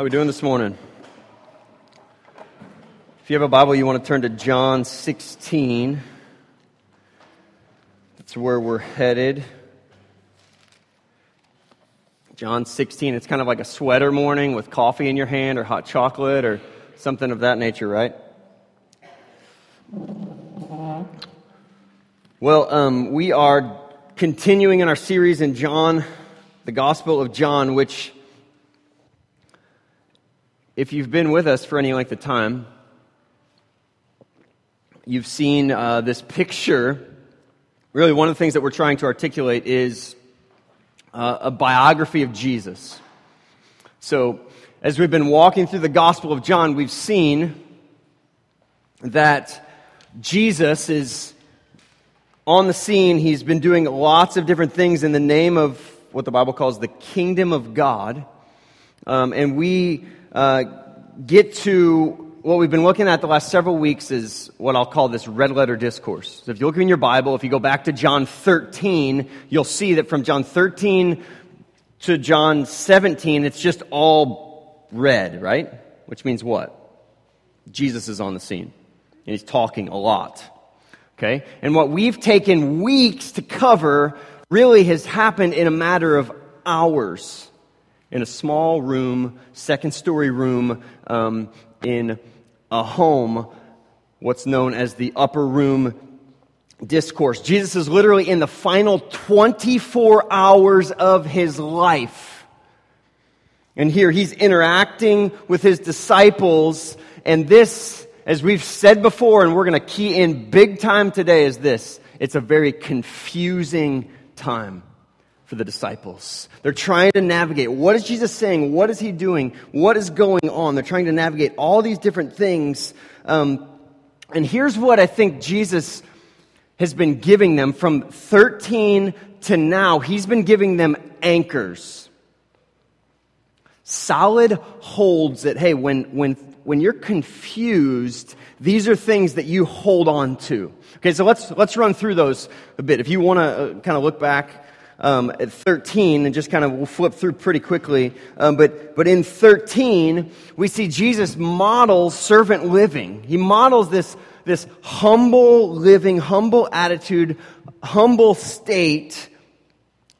How are we doing this morning? If you have a Bible, you want to turn to John 16. That's where we're headed. John 16, it's kind of like a sweater morning with coffee in your hand or hot chocolate or something of that nature, right? Well, we are continuing in our series in John, the Gospel of John, which, if you've been with us for any length of time, you've seen this picture. Really, one of the things that we're trying to articulate is a biography of Jesus. So, as we've been walking through the Gospel of John, we've seen that Jesus is on the scene. He's been doing lots of different things in the name of what the Bible calls the kingdom of God. And we get to what we've been looking at the last several weeks is what I'll call this red letter discourse. So if you look in your Bible, if you go back to John 13, you'll see that from John 13 to John 17, it's just all red, right? Which means what? Jesus is on the scene, and he's talking a lot, okay? And what we've taken weeks to cover really has happened in a matter of hours, in a small room, second-story room, in a home, what's known as the upper room discourse. Jesus is literally in the final 24 hours of his life. And here he's interacting with his disciples. And this, as we've said before, and we're going to key in big time today, is this. It's a very confusing time for the disciples. They're trying to navigate. What is Jesus saying? What is he doing? What is going on? They're trying to navigate all these different things. And here's what I think Jesus has been giving them from 13 to now. He's been giving them anchors. Solid holds that, hey, when you're confused, these are things that you hold on to. Okay, so let's run through those a bit. If you want to kind of look back at 13, and just kind of we'll flip through pretty quickly. But in 13, we see Jesus models servant living. He models this humble living, humble attitude, humble state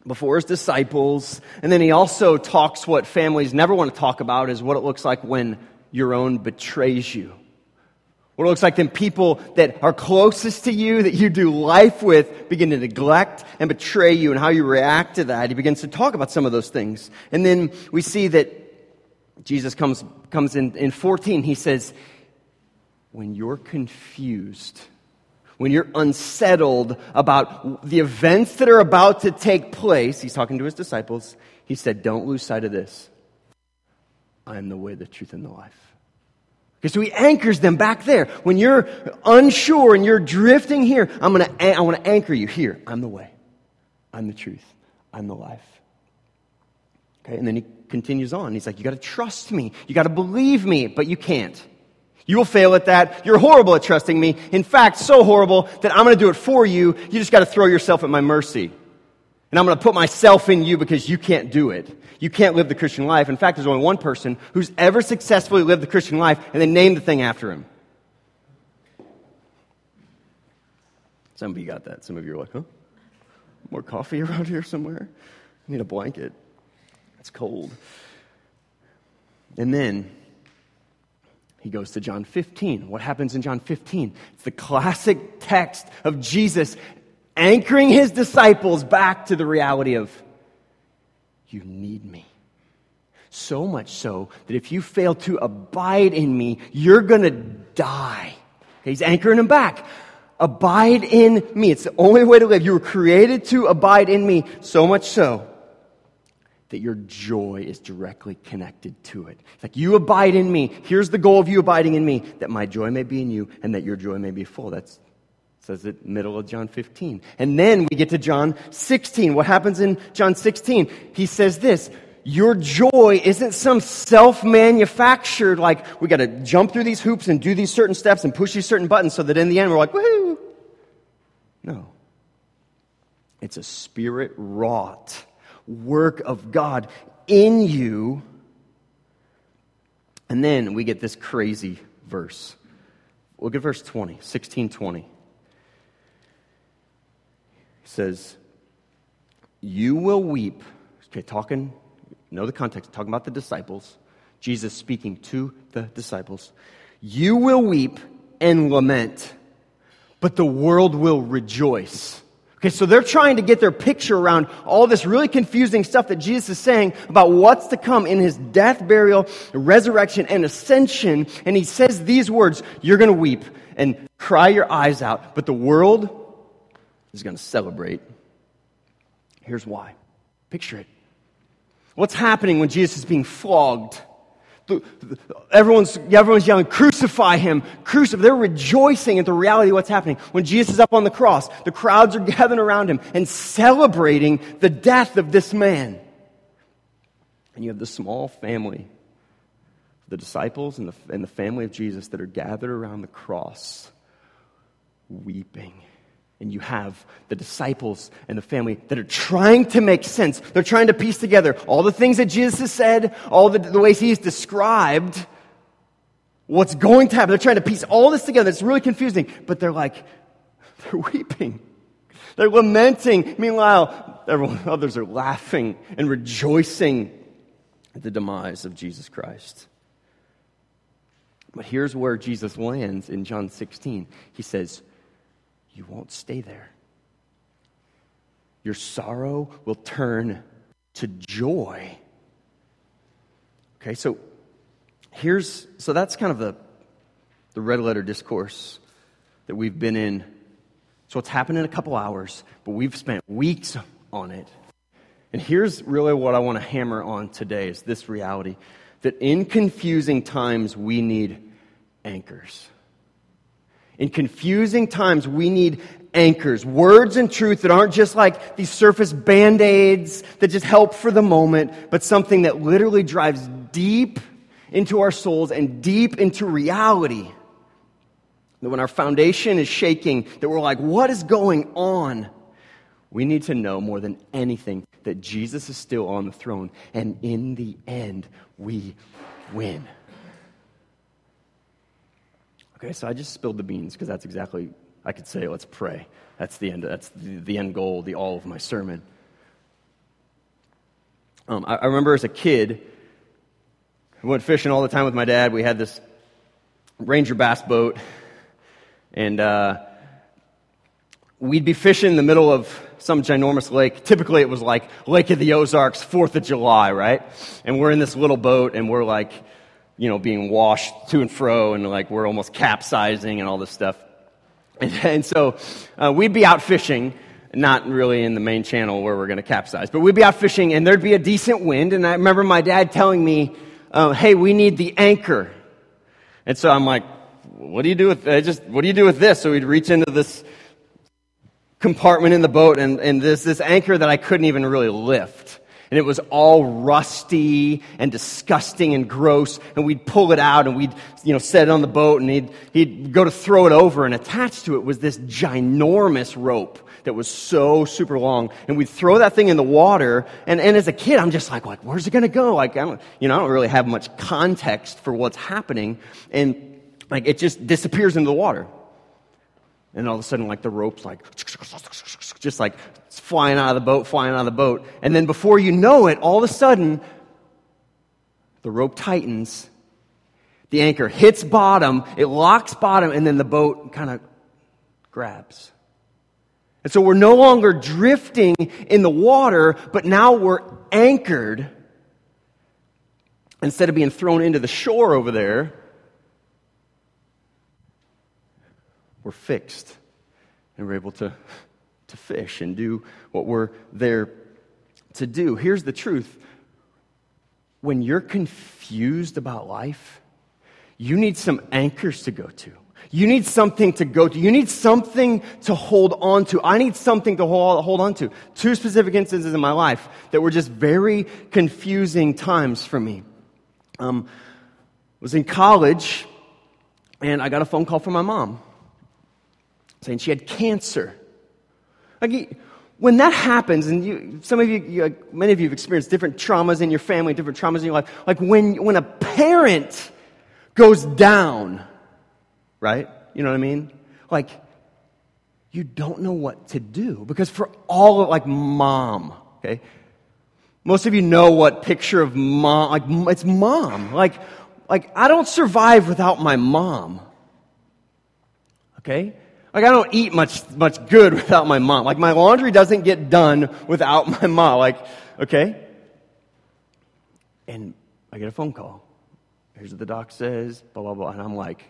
before his disciples. And then he also talks what families never want to talk about is what it looks like when your own betrays you. What it looks like then people that are closest to you, that you do life with, begin to neglect and betray you and how you react to that. He begins to talk about some of those things. And then we see that Jesus comes in 14. He says, when you're confused, when you're unsettled about the events that are about to take place, he's talking to his disciples, he said, don't lose sight of this. I am the way, the truth, and the life. Okay, so he anchors them back there. When you're unsure and you're drifting here, I want to anchor you here. I'm the way. I'm the truth. I'm the life. Okay, and then he continues on. He's like, you got to trust me. You got to believe me, but you can't. You will fail at that. You're horrible at trusting me. In fact, so horrible that I'm going to do it for you. You just got to throw yourself at my mercy. And I'm going to put myself in you because you can't do it. You can't live the Christian life. In fact, there's only one person who's ever successfully lived the Christian life, and they named the thing after him. Some of you got that. Some of you are like, huh? More coffee around here somewhere? I need a blanket. It's cold. And then he goes to John 15. What happens in John 15? It's the classic text of Jesus anchoring his disciples back to the reality of, you need me. So much so that if you fail to abide in me, you're going to die. Okay, he's anchoring them back. Abide in me. It's the only way to live. You were created to abide in me. So much so that your joy is directly connected to it. It's like, you abide in me. Here's the goal of you abiding in me, that my joy may be in you and that your joy may be full. That's says it middle of John 15. And then we get to John 16. What happens in John 16? He says this, your joy isn't some self-manufactured, like we got to jump through these hoops and do these certain steps and push these certain buttons so that in the end we're like, woohoo. No. It's a spirit-wrought work of God in you And then we get this crazy verse. Look at verse 20, 16:20. It says, you will weep. Okay, talking, know the context, talking about the disciples. Jesus speaking to the disciples. You will weep and lament, but the world will rejoice. Okay, so they're trying to get their picture around all this really confusing stuff that Jesus is saying about what's to come in his death, burial, resurrection, and ascension. And he says these words, you're going to weep and cry your eyes out, but the world is going to celebrate. Here's why. Picture it. What's happening when Jesus is being flogged? Everyone's yelling, crucify him, crucify. They're rejoicing at the reality of what's happening. When Jesus is up on the cross, the crowds are gathering around him and celebrating the death of this man. And you have the small family, the disciples and the family of Jesus that are gathered around the cross, weeping. And you have the disciples and the family that are trying to make sense. They're trying to piece together all the things that Jesus has said, all the ways he's described what's going to happen. They're trying to piece all this together. It's really confusing. But they're weeping. They're lamenting. Meanwhile, others are laughing and rejoicing at the demise of Jesus Christ. But here's where Jesus lands in John 16. He says, you won't stay there. Your sorrow will turn to joy. Okay, so that's kind of the red letter discourse that we've been in. So it's happened in a couple hours, but we've spent weeks on it. And here's really what I want to hammer on today is this reality that in confusing times we need anchors. In confusing times, we need anchors, words and truth that aren't just like these surface band-aids that just help for the moment, but something that literally drives deep into our souls and deep into reality. That when our foundation is shaking, that we're like, what is going on? We need to know more than anything that Jesus is still on the throne, and in the end, we win. Okay, so I just spilled the beans because that's exactly, I could say, let's pray. That's the end. That's the end goal, the all of my sermon. I remember as a kid, I went fishing all the time with my dad. We had this Ranger bass boat, and we'd be fishing in the middle of some ginormous lake. Typically, it was like Lake of the Ozarks, 4th of July, right? And we're in this little boat, and we're like, being washed to and fro, and like we're almost capsizing and all this stuff. And so we'd be out fishing, not really in the main channel where we're going to capsize, but we'd be out fishing and there'd be a decent wind. And I remember my dad telling me, hey, we need the anchor. And so I'm like, what do you do with this? So we'd reach into this compartment in the boat and this anchor that I couldn't even really lift. And it was all rusty and disgusting and gross. And we'd pull it out and we'd, set it on the boat, and he'd go to throw it over, and attached to it was this ginormous rope that was so super long. And we'd throw that thing in the water. And as a kid, I'm just like, where's it going to go? Like, I don't really have much context for what's happening. And like, it just disappears into the water. And all of a sudden, like, the rope's like, just like flying out of the boat. And then before you know it, all of a sudden, the rope tightens, the anchor hits bottom, it locks bottom, and then the boat kind of grabs. And so we're no longer drifting in the water, but now we're anchored. Instead of being thrown into the shore over there, we're fixed, and we're able to fish and do what we're there to do. Here's the truth. When you're confused about life, you need some anchors to go to. You need something to go to. You need something to hold on to. I need something to hold on to. Two specific instances in my life that were just very confusing times for me. I was in college, and I got a phone call from my mom saying she had cancer. Like, when that happens, and many of you have experienced different traumas in your family, different traumas in your life. Like when a parent goes down, right? You know what I mean? Like, you don't know what to do. Because for all of, like, mom, okay? Most of you know what picture of mom, like, it's mom. Like I don't survive without my mom, okay? Like, I don't eat much good without my mom. Like, my laundry doesn't get done without my mom. Like, okay? And I get a phone call. Here's what the doc says, blah, blah, blah. And I'm like,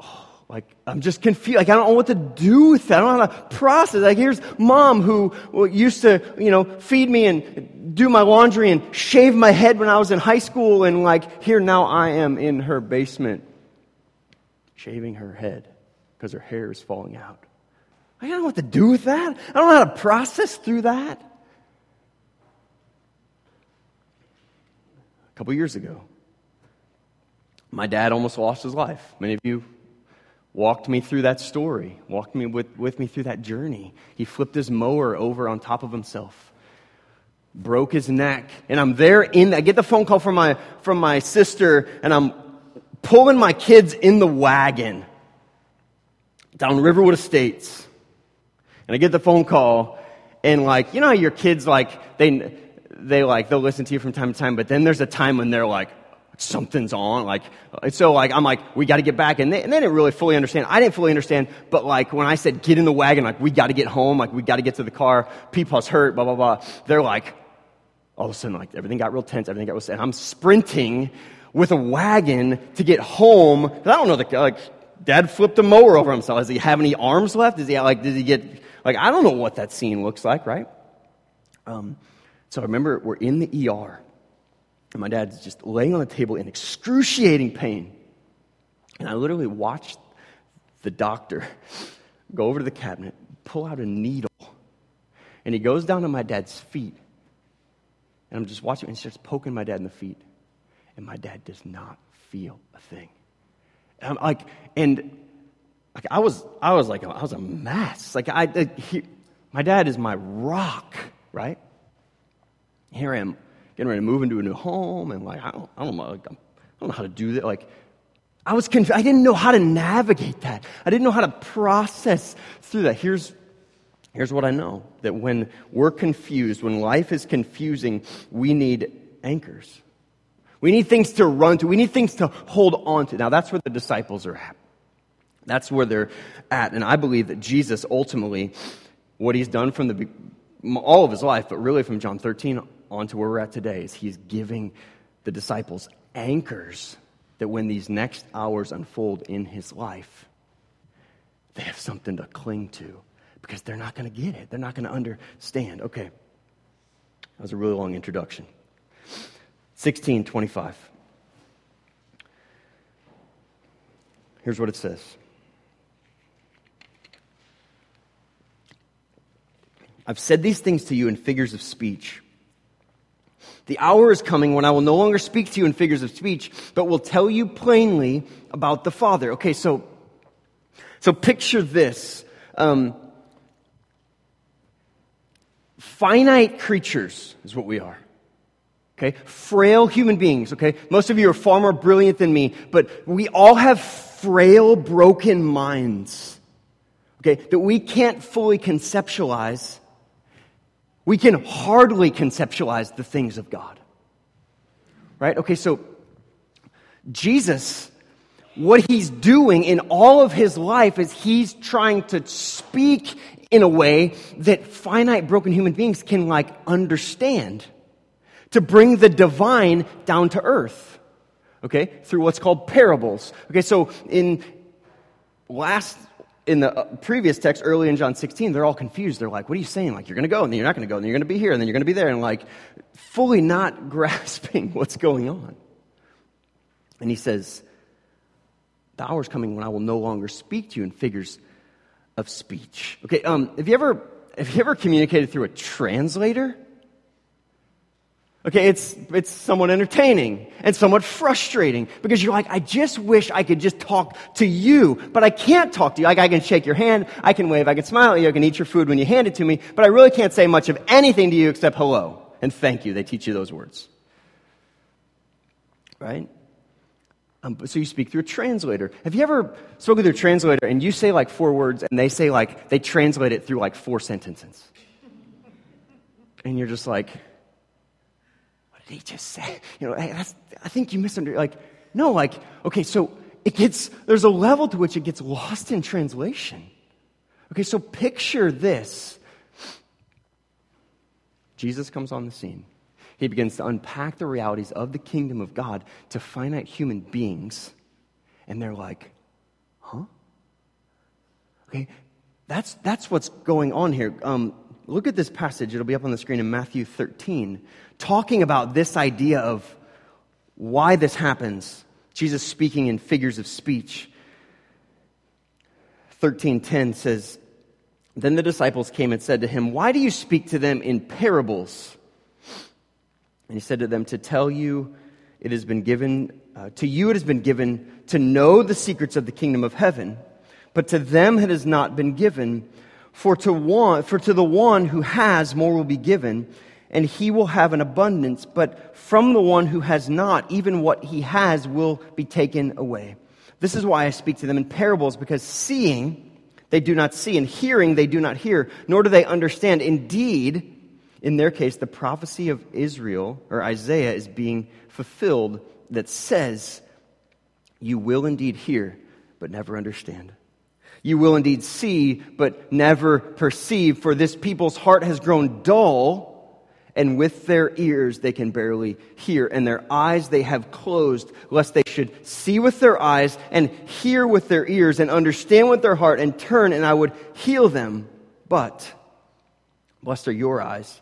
oh, like, I'm just confused. Like, I don't know what to do with that. I don't know how to process. Like, here's mom who used to, you know, feed me and do my laundry and shave my head when I was in high school. And, like, here now I am in her basement shaving her head, because her hair is falling out. I don't know what to do with that. I don't know how to process through that. A couple years ago, my dad almost lost his life. Many of you walked me through that story, walked me with me through that journey. He flipped his mower over on top of himself, broke his neck, and I'm there I get the phone call from my sister, and I'm pulling my kids in the wagon down Riverwood Estates. And I get the phone call, and, like, you know how your kids, like, they'll listen to you from time to time, but then there's a time when they're like, something's on, like, and so, like, I'm like, we got to get back, and they didn't really fully understand. I didn't fully understand, but, like, when I said get in the wagon, like, we got to get home, like, we got to get to the car, Peepaw's hurt, blah, blah, blah, they're like, all of a sudden, like, everything got real tense, and I'm sprinting with a wagon to get home, because I don't know Dad flipped a mower over himself. Does he have any arms left? I don't know what that scene looks like, right? So I remember we're in the ER, and my dad's just laying on the table in excruciating pain. And I literally watched the doctor go over to the cabinet, pull out a needle, and he goes down to my dad's feet. And I'm just watching, and he starts poking my dad in the feet. And my dad does not feel a thing. I was a mess. Like, my dad is my rock, right? Here I am, getting ready to move into a new home, and, like, I don't know how to do that. Like, I was confused. I didn't know how to navigate that. I didn't know how to process through that. Here's what I know: that when we're confused, when life is confusing, we need anchors. We need things to run to. We need things to hold on to. Now, that's where the disciples are at. That's where they're at. And I believe that Jesus, ultimately, what he's done from all of his life, but really from John 13 on to where we're at today, is he's giving the disciples anchors that when these next hours unfold in his life, they have something to cling to, because they're not going to get it. They're not going to understand. Okay, that was a really long introduction. 16:25. Here's what it says. I've said these things to you in figures of speech. The hour is coming when I will no longer speak to you in figures of speech, but will tell you plainly about the Father. Okay, so picture this. Finite creatures is what we are. Okay, frail human beings, okay? Most of you are far more brilliant than me, but we all have frail, broken minds, okay, that we can't fully conceptualize. We can hardly conceptualize the things of God, right? Okay, so Jesus, what he's doing in all of his life is he's trying to speak in a way that finite, broken human beings can, like, understand, to bring the divine down to earth, okay, through what's called parables. Okay, so in the previous text, early in John 16, they're all confused. They're like, what are you saying? Like, you're going to go, and then you're not going to go, and then you're going to be here, and then you're going to be there, and, like, fully not grasping what's going on. And he says, the hour's coming when I will no longer speak to you in figures of speech. Okay, have you ever communicated through a translator? Okay, it's somewhat entertaining and somewhat frustrating, because you're like, I just wish I could just talk to you, but I can't talk to you. Like, I can shake your hand, I can wave, I can smile at you, I can eat your food when you hand it to me, but I really can't say much of anything to you except hello and thank you. They teach you those words, right? So you speak through a translator. Have you ever spoken through a translator and you say like four words and they say like, they translate it through like four sentences? And you're just like, what did he just say? You know, hey, I think you misunderstood. Like, no, like, okay, so there's a level to which it gets lost in translation. Okay, so picture this. Jesus comes on the scene. He begins to unpack the realities of the kingdom of God to finite human beings. And they're like, huh? Okay, that's what's going on here. Look at this passage. It'll be up on the screen in Matthew 13, talking about this idea of why this happens. Jesus speaking in figures of speech. 13:10 says, "Then the disciples came and said to him, 'Why do you speak to them in parables?' And he said to them, 'To tell you, it has been given, to you it has been given to know the secrets of the kingdom of heaven, but to them it has not been given. For to the one who has, more will be given, and he will have an abundance. But from the one who has not, even what he has will be taken away. This is why I speak to them in parables, because seeing they do not see, and hearing they do not hear, nor do they understand. Indeed, in their case, the prophecy of Israel, or Isaiah, is being fulfilled that says, you will indeed hear, but never understand. You will indeed see, but never perceive, for this people's heart has grown dull, and with their ears they can barely hear, and their eyes they have closed, lest they should see with their eyes, and hear with their ears, and understand with their heart, and turn, and I would heal them. But blessed are your eyes,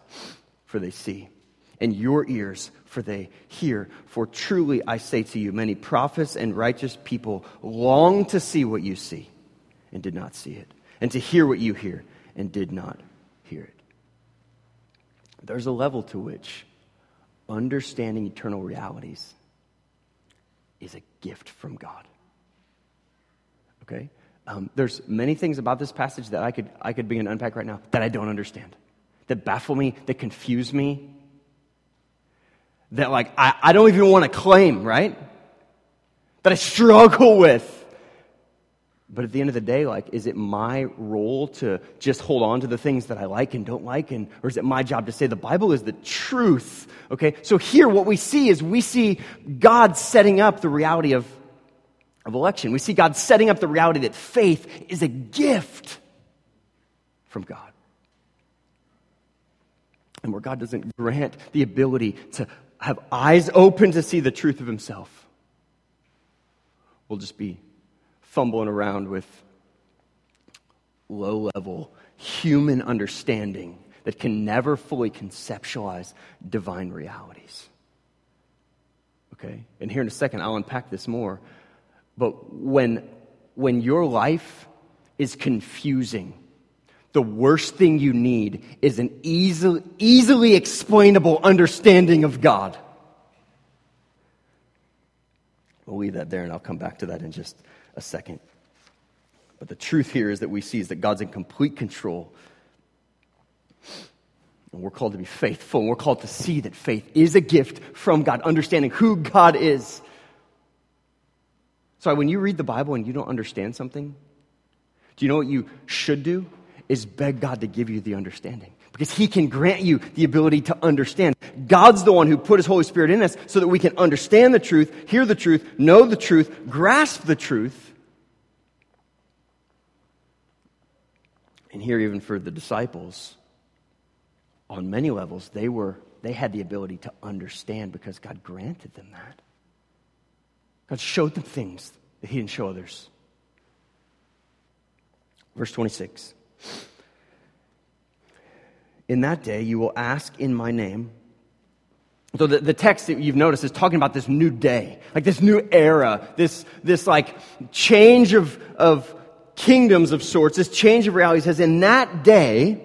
for they see, and your ears, for they hear. For truly I say to you, many prophets and righteous people long to see what you see, and did not see it, and to hear what you hear, and did not hear it.'" There's a level to which understanding eternal realities is a gift from God. Okay? There's many things about this passage that I could begin to unpack right now that I don't understand, that baffle me, that confuse me, that like I don't even want to claim, right? That I struggle with. But at the end of the day, like, is it my role to just hold on to the things that I like and don't like, or is it my job to say the Bible is the truth? Okay, so here what we see is we see God setting up the reality of election. We see God setting up the reality that faith is a gift from God. And where God doesn't grant the ability to have eyes open to see the truth of himself, we'll just be fumbling around with low-level human understanding that can never fully conceptualize divine realities. Okay? And here in a second, I'll unpack this more. But when your life is confusing, the worst thing you need is an easily explainable understanding of God. We'll leave that there, and I'll come back to that in just a second. But the truth here is that we see is that God's in complete control. And we're called to be faithful, and we're called to see that faith is a gift from God, understanding who God is. So when you read the Bible and you don't understand something, do you know what you should do? Is beg God to give you the understanding. Because he can grant you the ability to understand. God's the one who put his Holy Spirit in us so that we can understand the truth, hear the truth, know the truth, grasp the truth. And here, even for the disciples, on many levels, they had the ability to understand because God granted them that. God showed them things that he didn't show others. Verse 26. "In that day you will ask in my name." So the text that you've noticed is talking about this new day, like this new era, this like change of kingdoms of sorts, this change of realities. It says, "In that day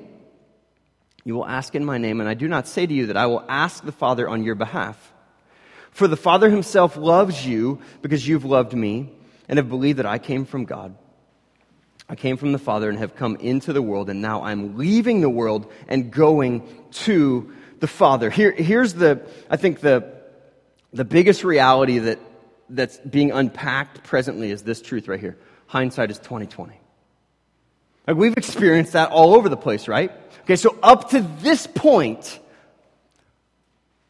you will ask in my name, and I do not say to you that I will ask the Father on your behalf. For the Father himself loves you because you've loved me and have believed that I came from God. I came from the Father and have come into the world, and now I'm leaving the world and going to the Father." Here's the biggest reality that that's being unpacked presently is this truth right here. Hindsight is 20/20. Like, we've experienced that all over the place, right? Okay, so up to this point,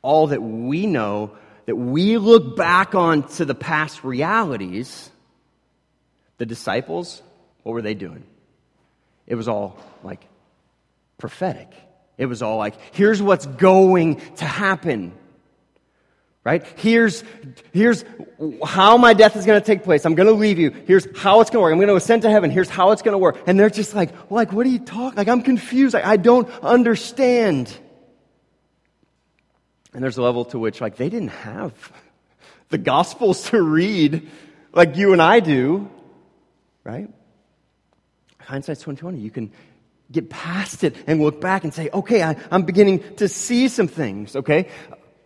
all that we know, that we look back on to the past realities, the disciples, what were they doing? It was all, like, prophetic. It was all like, here's what's going to happen. Right? Here's how my death is going to take place. I'm going to leave you. Here's how it's going to work. I'm going to ascend to heaven. Here's how it's going to work. And they're just like, well, like, what are you talking? Like, I'm confused. I don't understand. And there's a level to which, like, they didn't have the Gospels to read like you and I do. Right? Hindsight's 20/20. You can get past it and look back and say, okay, I'm beginning to see some things, okay?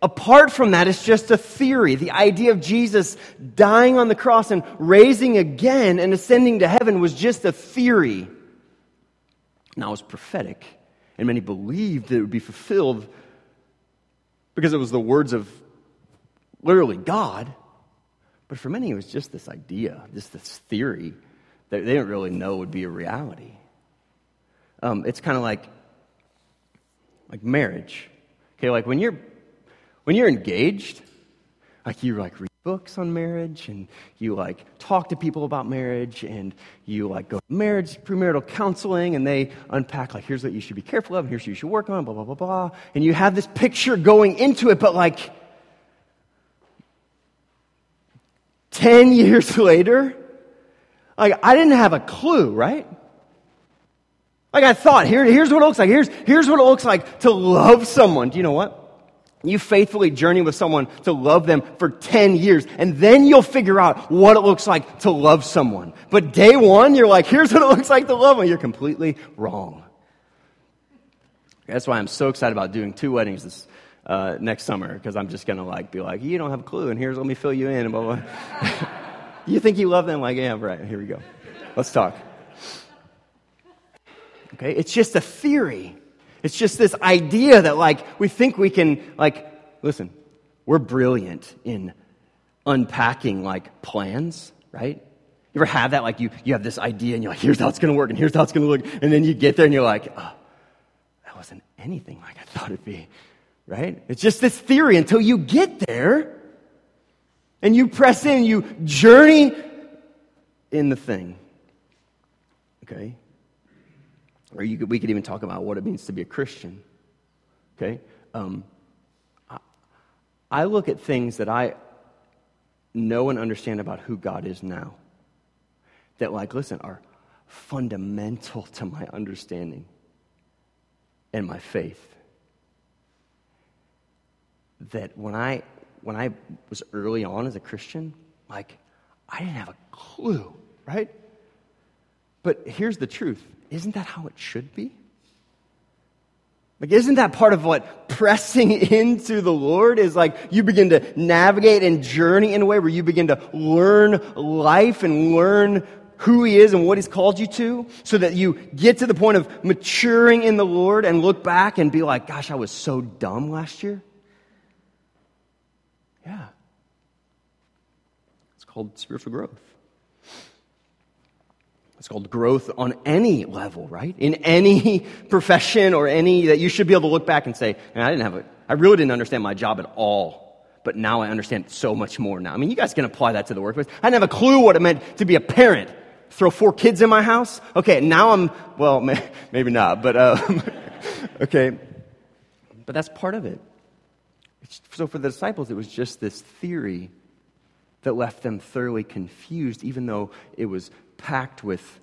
Apart from that, it's just a theory. The idea of Jesus dying on the cross and raising again and ascending to heaven was just a theory. Now, it was prophetic, and many believed that it would be fulfilled because it was the words of literally God. But for many, it was just this idea, just this theory that they didn't really know would be a reality. It's kind of like marriage. Okay, like when you're engaged, like you like read books on marriage, and you like talk to people about marriage, and you like go to marriage premarital counseling, and they unpack like here's what you should be careful of, and here's what you should work on, blah blah blah blah. And you have this picture going into it, but like 10 years later, like I didn't have a clue, right? Like I thought, here's what it looks like. Here's what it looks like to love someone. Do you know what? You faithfully journey with someone to love them for 10 years, and then you'll figure out what it looks like to love someone. But day one, you're like, here's what it looks like to love them. You're completely wrong. That's why I'm so excited about doing 2 weddings this next summer, because I'm just going to like be like, you don't have a clue, and here's let me fill you in, and blah, blah. You think you love them? Like, yeah, right, here we go. Let's talk. Okay, it's just a theory. It's just this idea that, like, we think we can, like, listen, we're brilliant in unpacking, like, plans, right? You ever have that? Like, you have this idea, and you're like, here's how it's going to work, and here's how it's going to look. And then you get there, and you're like, oh, that wasn't anything like I thought it'd be, right? It's just this theory until you get there, and you press in, you journey in the thing, okay? Or we could even talk about what it means to be a Christian, okay? I look at things that I know and understand about who God is now that, like, listen, are fundamental to my understanding and my faith. That when I was early on as a Christian, like, I didn't have a clue, right? But here's the truth. Isn't that how it should be? Like, isn't that part of what pressing into the Lord is? Like, you begin to navigate and journey in a way where you begin to learn life and learn who He is and what He's called you to, so that you get to the point of maturing in the Lord and look back and be like, gosh, I was so dumb last year. Yeah. It's called spiritual growth. It's called growth on any level, right? In any profession or any that you should be able to look back and say, man, I really didn't understand my job at all, but now I understand so much more now. I mean, you guys can apply that to the workplace. I didn't have a clue what it meant to be a parent. Throw 4 kids in my house? Okay, now maybe not, but okay. But that's part of it. So for the disciples, it was just this theory that left them thoroughly confused, even though it was packed with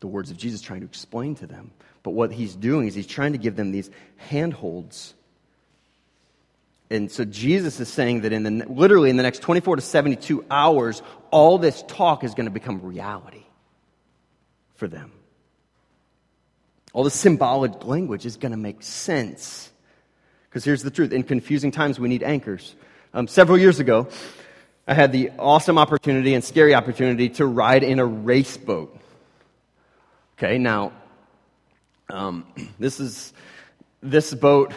the words of Jesus trying to explain to them. But what He's doing is He's trying to give them these handholds. And so Jesus is saying that literally in the next 24 to 72 hours, all this talk is going to become reality for them. All the symbolic language is going to make sense. Because here's the truth. In confusing times, we need anchors. Several years ago, I had the awesome opportunity and scary opportunity to ride in a race boat. Okay, now, this boat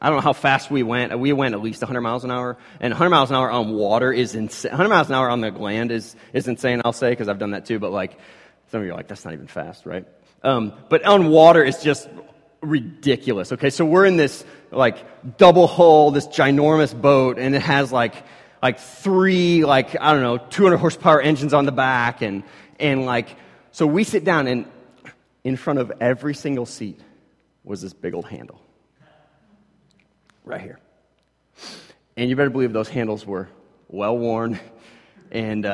I don't know how fast we went. We went at least 100 miles an hour. And 100 miles an hour on water is insane. 100 miles an hour on the land is insane, I'll say, because I've done that too. But, like, some of you are like, that's not even fast, right? But on water, it's just ridiculous, okay? So we're in this, like, double hull, this ginormous boat, and it has, like three, like, I don't know, 200 horsepower engines on the back. And like, so we sit down, and in front of every single seat was this big old handle. Right here. And you better believe those handles were well worn. And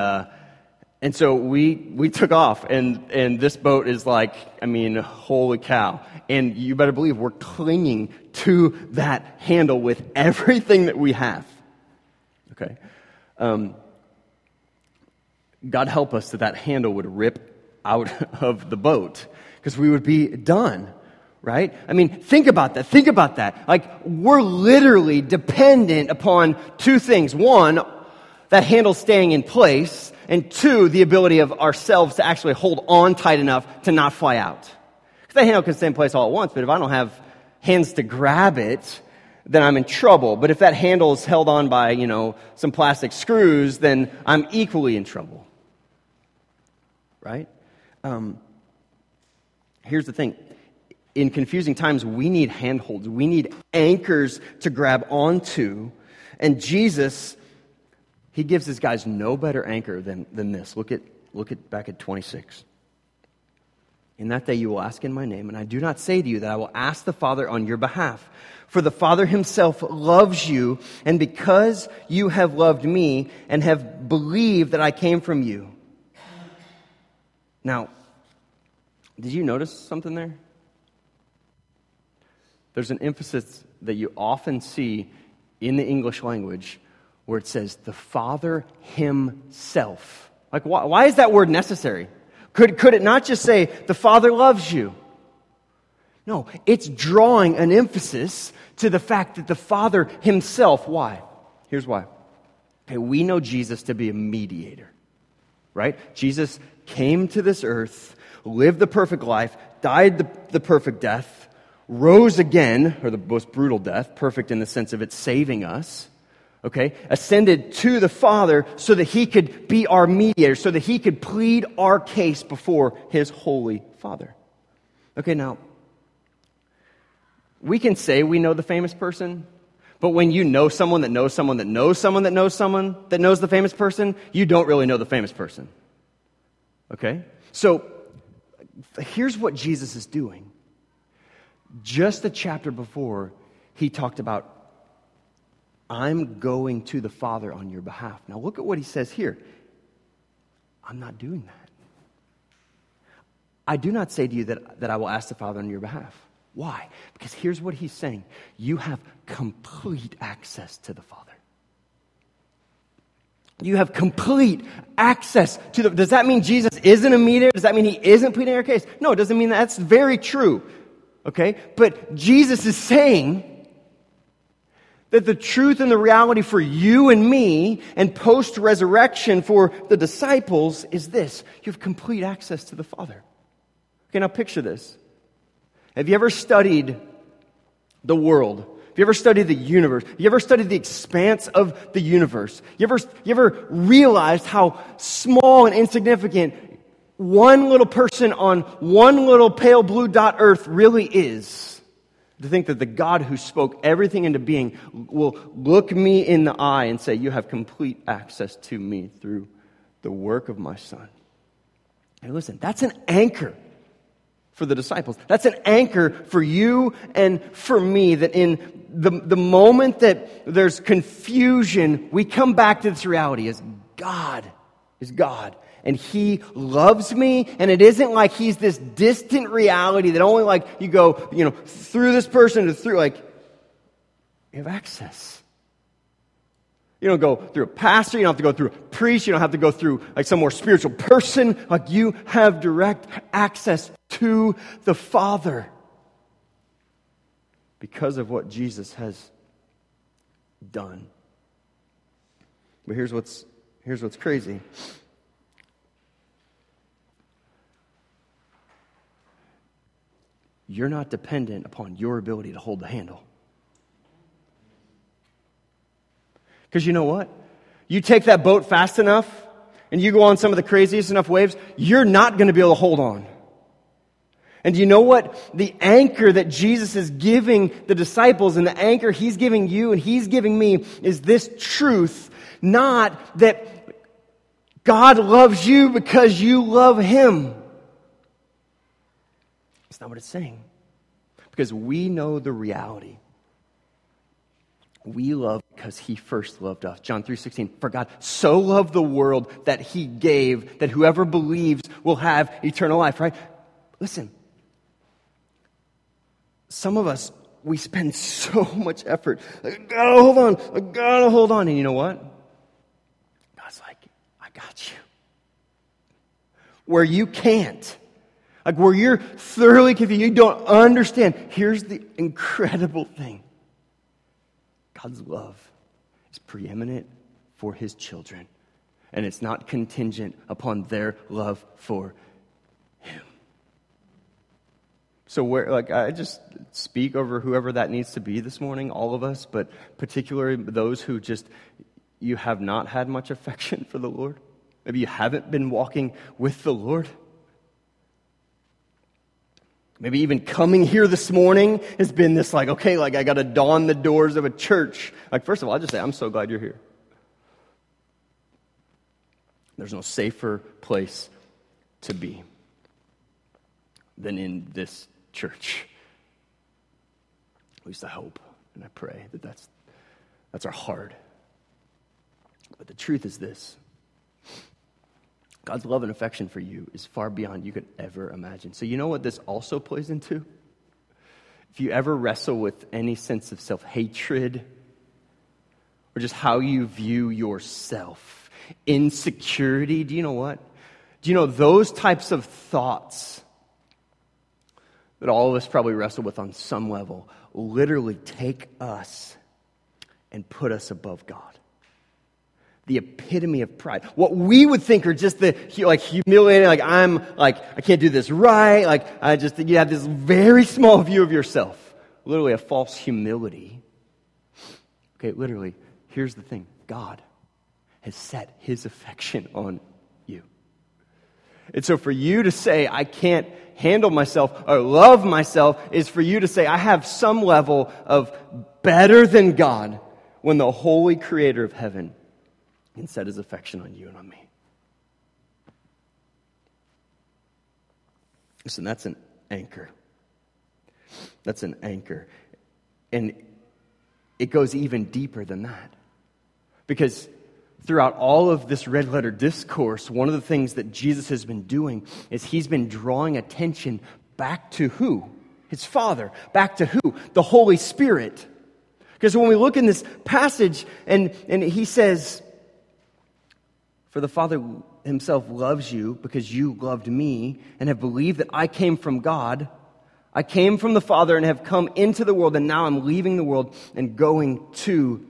so we took off, and this boat is like, I mean, holy cow. And you better believe we're clinging to that handle with everything that we have. Okay. God help us that handle would rip out of the boat, because we would be done. Right? I mean, think about that. Think about that. Like, we're literally dependent upon two things. One, that handle staying in place. And two, the ability of ourselves to actually hold on tight enough to not fly out. Because that handle can stay in place all at once, but if I don't have hands to grab it, then I'm in trouble. But if that handle is held on by, you know, some plastic screws, then I'm equally in trouble. Right? Here's the thing. In confusing times, we need handholds. We need anchors to grab onto. And Jesus, he gives his guys no better anchor than this. Look at back at 26. In that day you will ask in my name, and I do not say to you that I will ask the Father on your behalf. For the Father himself loves you, and because you have loved me and have believed that I came from you. Now, did you notice something there? There's an emphasis that you often see in the English language where it says, the Father himself. Like, why is that word necessary? Could it not just say, the Father loves you? No, it's drawing an emphasis to the fact that the Father himself. Why? Here's why. Okay, we know Jesus to be a mediator, right? Jesus came to this earth, lived the perfect life, died the perfect death, rose again, or the most brutal death, perfect in the sense of it saving us, okay, ascended to the Father so that he could be our mediator, so that he could plead our case before his holy Father. Okay, now, we can say we know the famous person, but when you know someone that knows someone that knows someone that knows someone that knows the famous person, you don't really know the famous person, okay? So, here's what Jesus is doing. Just a chapter before, he talked about, I'm going to the Father on your behalf. Now look at what he says here. I'm not doing that. I do not say to you that I will ask the Father on your behalf. Why? Because here's what he's saying. You have complete access to the Father. You have complete access to the... Does that mean Jesus isn't a mediator? Does that mean he isn't pleading our case? No, it doesn't mean that. That's very true. Okay, but Jesus is saying that the truth and the reality for you and me and post-resurrection for the disciples is this. You have complete access to the Father. Okay, now picture this. Have you ever studied the world? Have you ever studied the universe? Have you ever studied the expanse of the universe? You ever realized how small and insignificant one little person on one little pale blue dot earth really is? To think that the God who spoke everything into being will look me in the eye and say, you have complete access to me through the work of my Son. And listen, that's an anchor for the disciples. That's an anchor for you and for me, that in the moment that there's confusion, we come back to this reality as God is God. And he loves me, and it isn't like he's this distant reality that only like you go, you know, through this person to through, like, you have access. You don't go through a pastor, you don't have to go through a priest, you don't have to go through like some more spiritual person. Like, you have direct access to the Father because of what Jesus has done. But here's what's crazy. You're not dependent upon your ability to hold the handle. Because you know what? You take that boat fast enough and you go on some of the craziest enough waves, you're not going to be able to hold on. And you know what? The anchor that Jesus is giving the disciples and the anchor he's giving you and he's giving me is this truth, not that God loves you because you love him. That's not what it's saying. Because we know the reality. We love because he first loved us. John 3:16, for God so loved the world that he gave, that whoever believes will have eternal life, right? Listen, some of us, we spend so much effort. Like, I gotta hold on. I gotta hold on. And you know what? God's like, I got you. Where you can't. Like where you're thoroughly confused, you don't understand. Here's the incredible thing. God's love is preeminent for his children. And it's not contingent upon their love for him. So where, like, I just speak over whoever that needs to be this morning, all of us, but particularly those who just, you have not had much affection for the Lord. Maybe you haven't been walking with the Lord. Maybe even coming here this morning has been this like, okay, like I got to don the doors of a church. Like, first of all, I just say, I'm so glad you're here. There's no safer place to be than in this church. At least I hope and I pray that that's our heart. But the truth is this. God's love and affection for you is far beyond you could ever imagine. So you know what this also plays into? If you ever wrestle with any sense of self-hatred or just how you view yourself, insecurity, do you know what? Do you know those types of thoughts that all of us probably wrestle with on some level literally take us and put us above God? The epitome of pride. What we would think are just the, like, humiliating, like, I'm, like, I can't do this right. Like, I just, you have this very small view of yourself. Literally a false humility. Okay, literally, here's the thing. God has set his affection on you. And so for you to say, I can't handle myself or love myself, is for you to say, I have some level of better than God, when the holy creator of heaven and set his affection on you and on me. Listen, that's an anchor. That's an anchor. And it goes even deeper than that. Because throughout all of this red letter discourse, one of the things that Jesus has been doing is he's been drawing attention back to who? His Father. Back to who? The Holy Spirit. Because when we look in this passage and he says, for the Father himself loves you because you loved me and have believed that I came from God. I came from the Father and have come into the world, and now I'm leaving the world and going to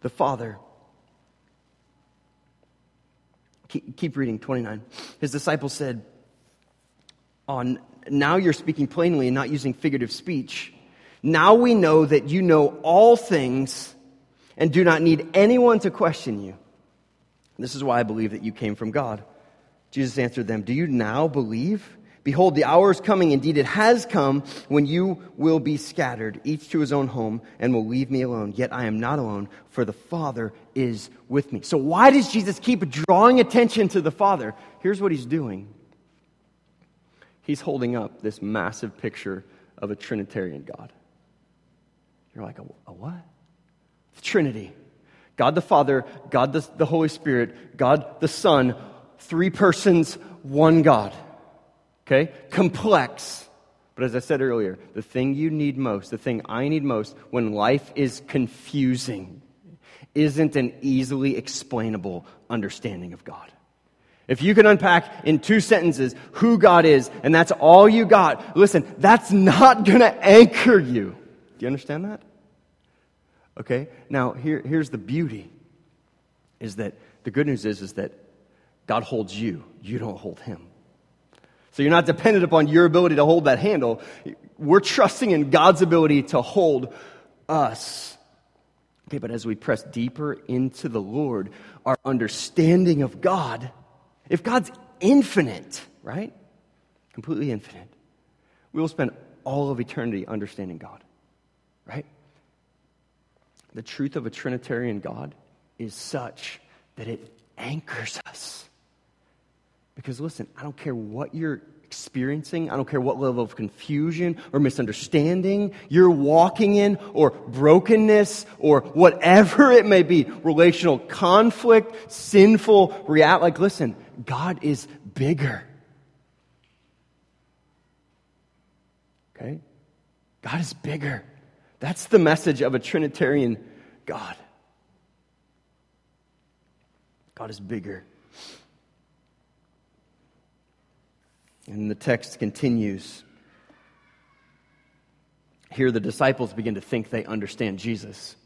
the Father. Keep reading, 29. His disciples said, "On now you're speaking plainly and not using figurative speech. Now we know that you know all things and do not need anyone to question you. This is why I believe that you came from God." Jesus answered them, "Do you now believe? Behold, the hour is coming, indeed it has come, when you will be scattered, each to his own home, and will leave me alone. Yet I am not alone, for the Father is with me." So why does Jesus keep drawing attention to the Father? Here's what he's doing. He's holding up this massive picture of a Trinitarian God. You're like, a what? The Trinity. God the Father, God the Holy Spirit, God the Son, three persons, one God. Okay? Complex. But as I said earlier, the thing you need most, the thing I need most when life is confusing isn't an easily explainable understanding of God. If you can unpack in 2 sentences who God is, and that's all you got, listen, that's not going to anchor you. Do you understand that? Okay, now here's the beauty, is that the good news is that God holds you. You don't hold him. So you're not dependent upon your ability to hold that handle. We're trusting in God's ability to hold us. Okay, but as we press deeper into the Lord, our understanding of God, if God's infinite, right? Completely infinite, we will spend all of eternity understanding God, right? The truth of a Trinitarian God is such that it anchors us. Because listen, I don't care what you're experiencing, I don't care what level of confusion or misunderstanding you're walking in, or brokenness, or whatever it may be, relational conflict, sinful reality. Like, listen, God is bigger. Okay? God is bigger. That's the message of a Trinitarian God. God is bigger. And the text continues. Here the disciples begin to think they understand Jesus.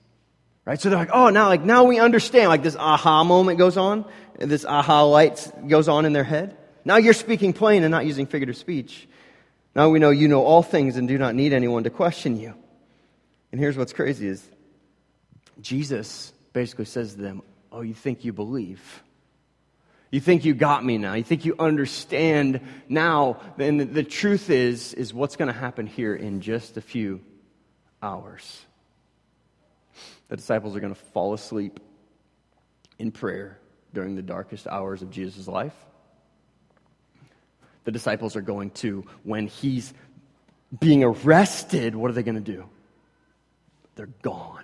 Right? So they're like, oh, now we understand. Like this aha moment goes on. This aha light goes on in their head. Now you're speaking plain and not using figurative speech. Now we know you know all things and do not need anyone to question you. And here's what's crazy is Jesus basically says to them, oh, you think you believe? You think you got me now. You think you understand now. And the truth is what's going to happen here in just a few hours. The disciples are going to fall asleep in prayer during the darkest hours of Jesus' life. The disciples are going to, when he's being arrested, what are they going to do? They're gone.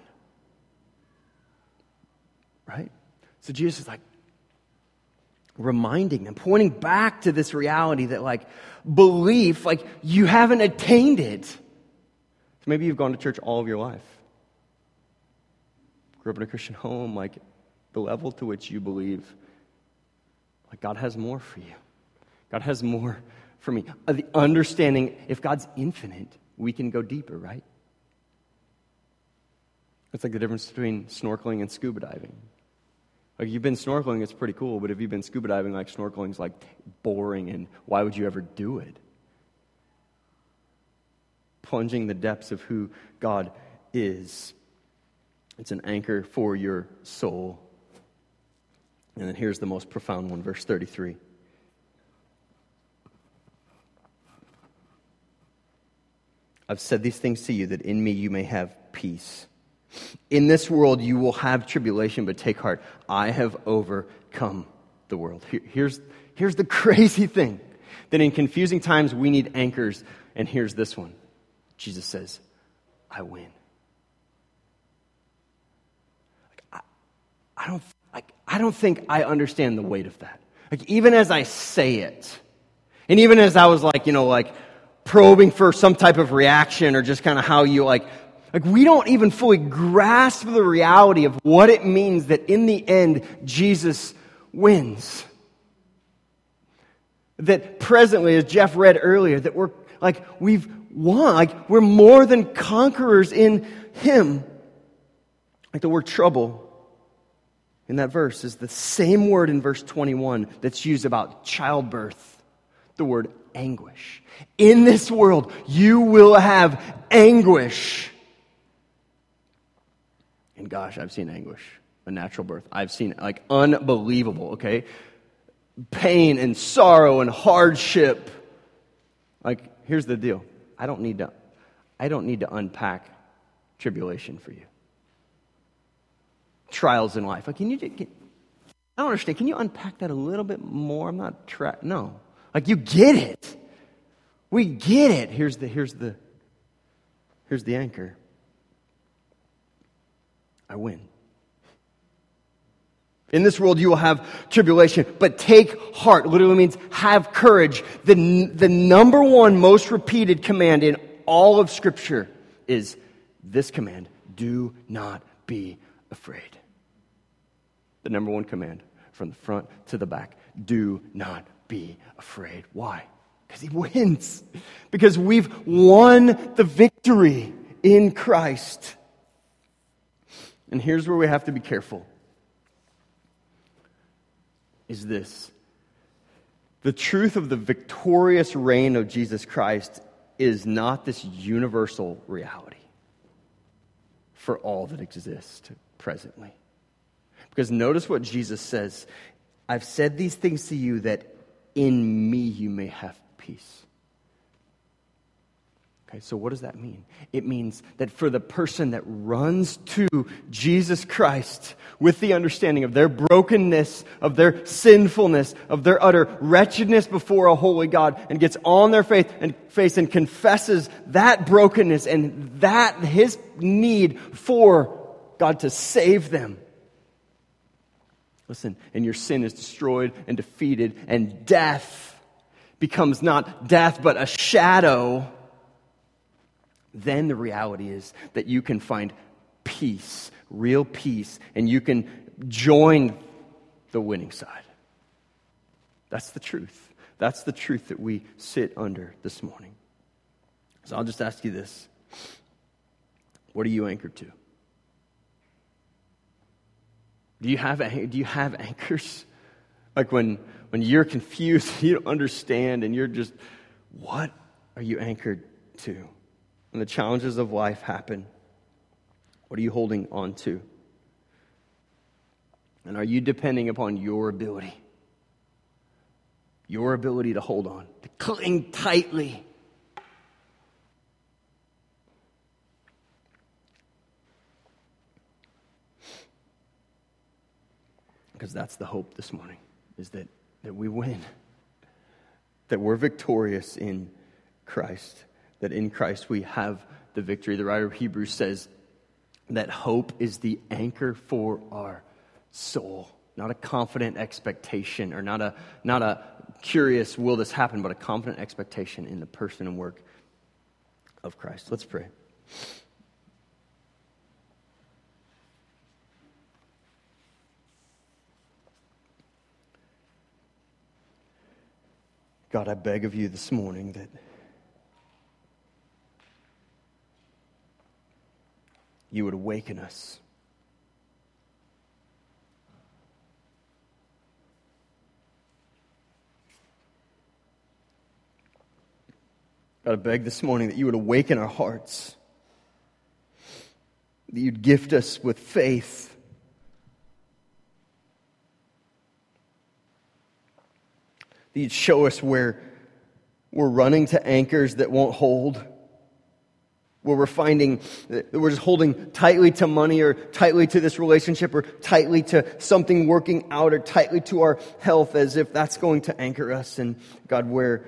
Right? So Jesus is like, reminding them, pointing back to this reality that like belief, like you haven't attained it. So maybe you've gone to church all of your life. Grew up in a Christian home, like the level to which you believe, like God has more for you. God has more for me. The understanding, if God's infinite, we can go deeper, right? It's like the difference between snorkeling and scuba diving. Like, you've been snorkeling, it's pretty cool, but if you've been scuba diving, like, snorkeling's, like, boring, and why would you ever do it? Plunging the depths of who God is. It's an anchor for your soul. And then here's the most profound one, verse 33. I've said these things to you, that in me you may have peace. In this world you will have tribulation, but take heart. I have overcome the world. Here's the crazy thing, that in confusing times we need anchors, and here's this one. Jesus says, I win. I don't think I understand the weight of that. Like, even as I say it, and even as I was like, you know, like probing for some type of reaction or just kind of how you like we don't even fully grasp the reality of what it means that in the end, Jesus wins. That presently, as Jeff read earlier, that we're like, we've won. Like, we're more than conquerors in Him. Like, the word trouble in that verse is the same word in verse 21 that's used about childbirth. The word anguish. In this world, you will have anguish. And gosh, I've seen anguish, a natural birth. I've seen, like, unbelievable, okay? Pain and sorrow and hardship. Like, here's the deal. I don't need to unpack tribulation for you. Trials in life. Like, I don't understand. Can you unpack that a little bit more? I'm not no. Like, you get it. We get it. Here's the anchor. I win. In this world you will have tribulation, but take heart. Literally means have courage. The number one most repeated command in all of Scripture is this command, do not be afraid. The number one command from the front to the back, do not be afraid. Why? Because He wins. Because we've won the victory in Christ. And here's where we have to be careful, is this. The truth of the victorious reign of Jesus Christ is not this universal reality. for all that exists presently. Because notice what Jesus says. I've said these things to you that in me you may have peace. Okay, so what does that mean? It means that for the person that runs to Jesus Christ with the understanding of their brokenness, of their sinfulness, of their utter wretchedness before a holy God, and gets on their face and confesses that brokenness and that his need for God to save them. Listen, and your sin is destroyed and defeated, and death becomes not death but a shadow. Then the reality is that you can find peace, real peace, and you can join the winning side. That's the truth. That's the truth that we sit under this morning. So I'll just ask you this. What are you anchored to? Do you have anchors? Like when you're confused, you don't understand, and you're just, what are you anchored to? When the challenges of life happen, what are you holding on to? And are you depending upon your ability to hold on, to cling tightly? Because that's the hope this morning, is that we win, that we're victorious in Christ. That in Christ we have the victory. The writer of Hebrews says that hope is the anchor for our soul. Not a confident expectation, or not a curious, will this happen, but a confident expectation in the person and work of Christ. Let's pray. God, I beg of you this morning that you would awaken us. God, I beg this morning that you would awaken our hearts, that you'd gift us with faith. That you'd show us where we're running to anchors that won't hold. Where we're finding that we're just holding tightly to money, or tightly to this relationship, or tightly to something working out, or tightly to our health, as if that's going to anchor us. And God, where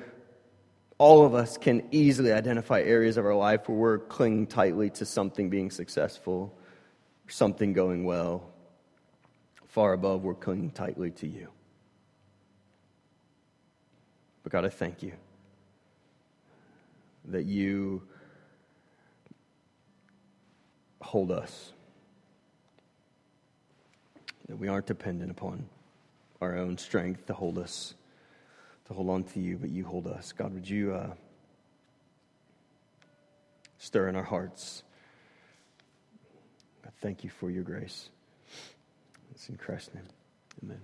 all of us can easily identify areas of our life where we're clinging tightly to something being successful, something going well, far above we're clinging tightly to you. But God, I thank you that you hold us, that we aren't dependent upon our own strength to hold us, to hold on to you, but you hold us. God, would you stir in our hearts? I thank you for your grace. It's in Christ's name. Amen.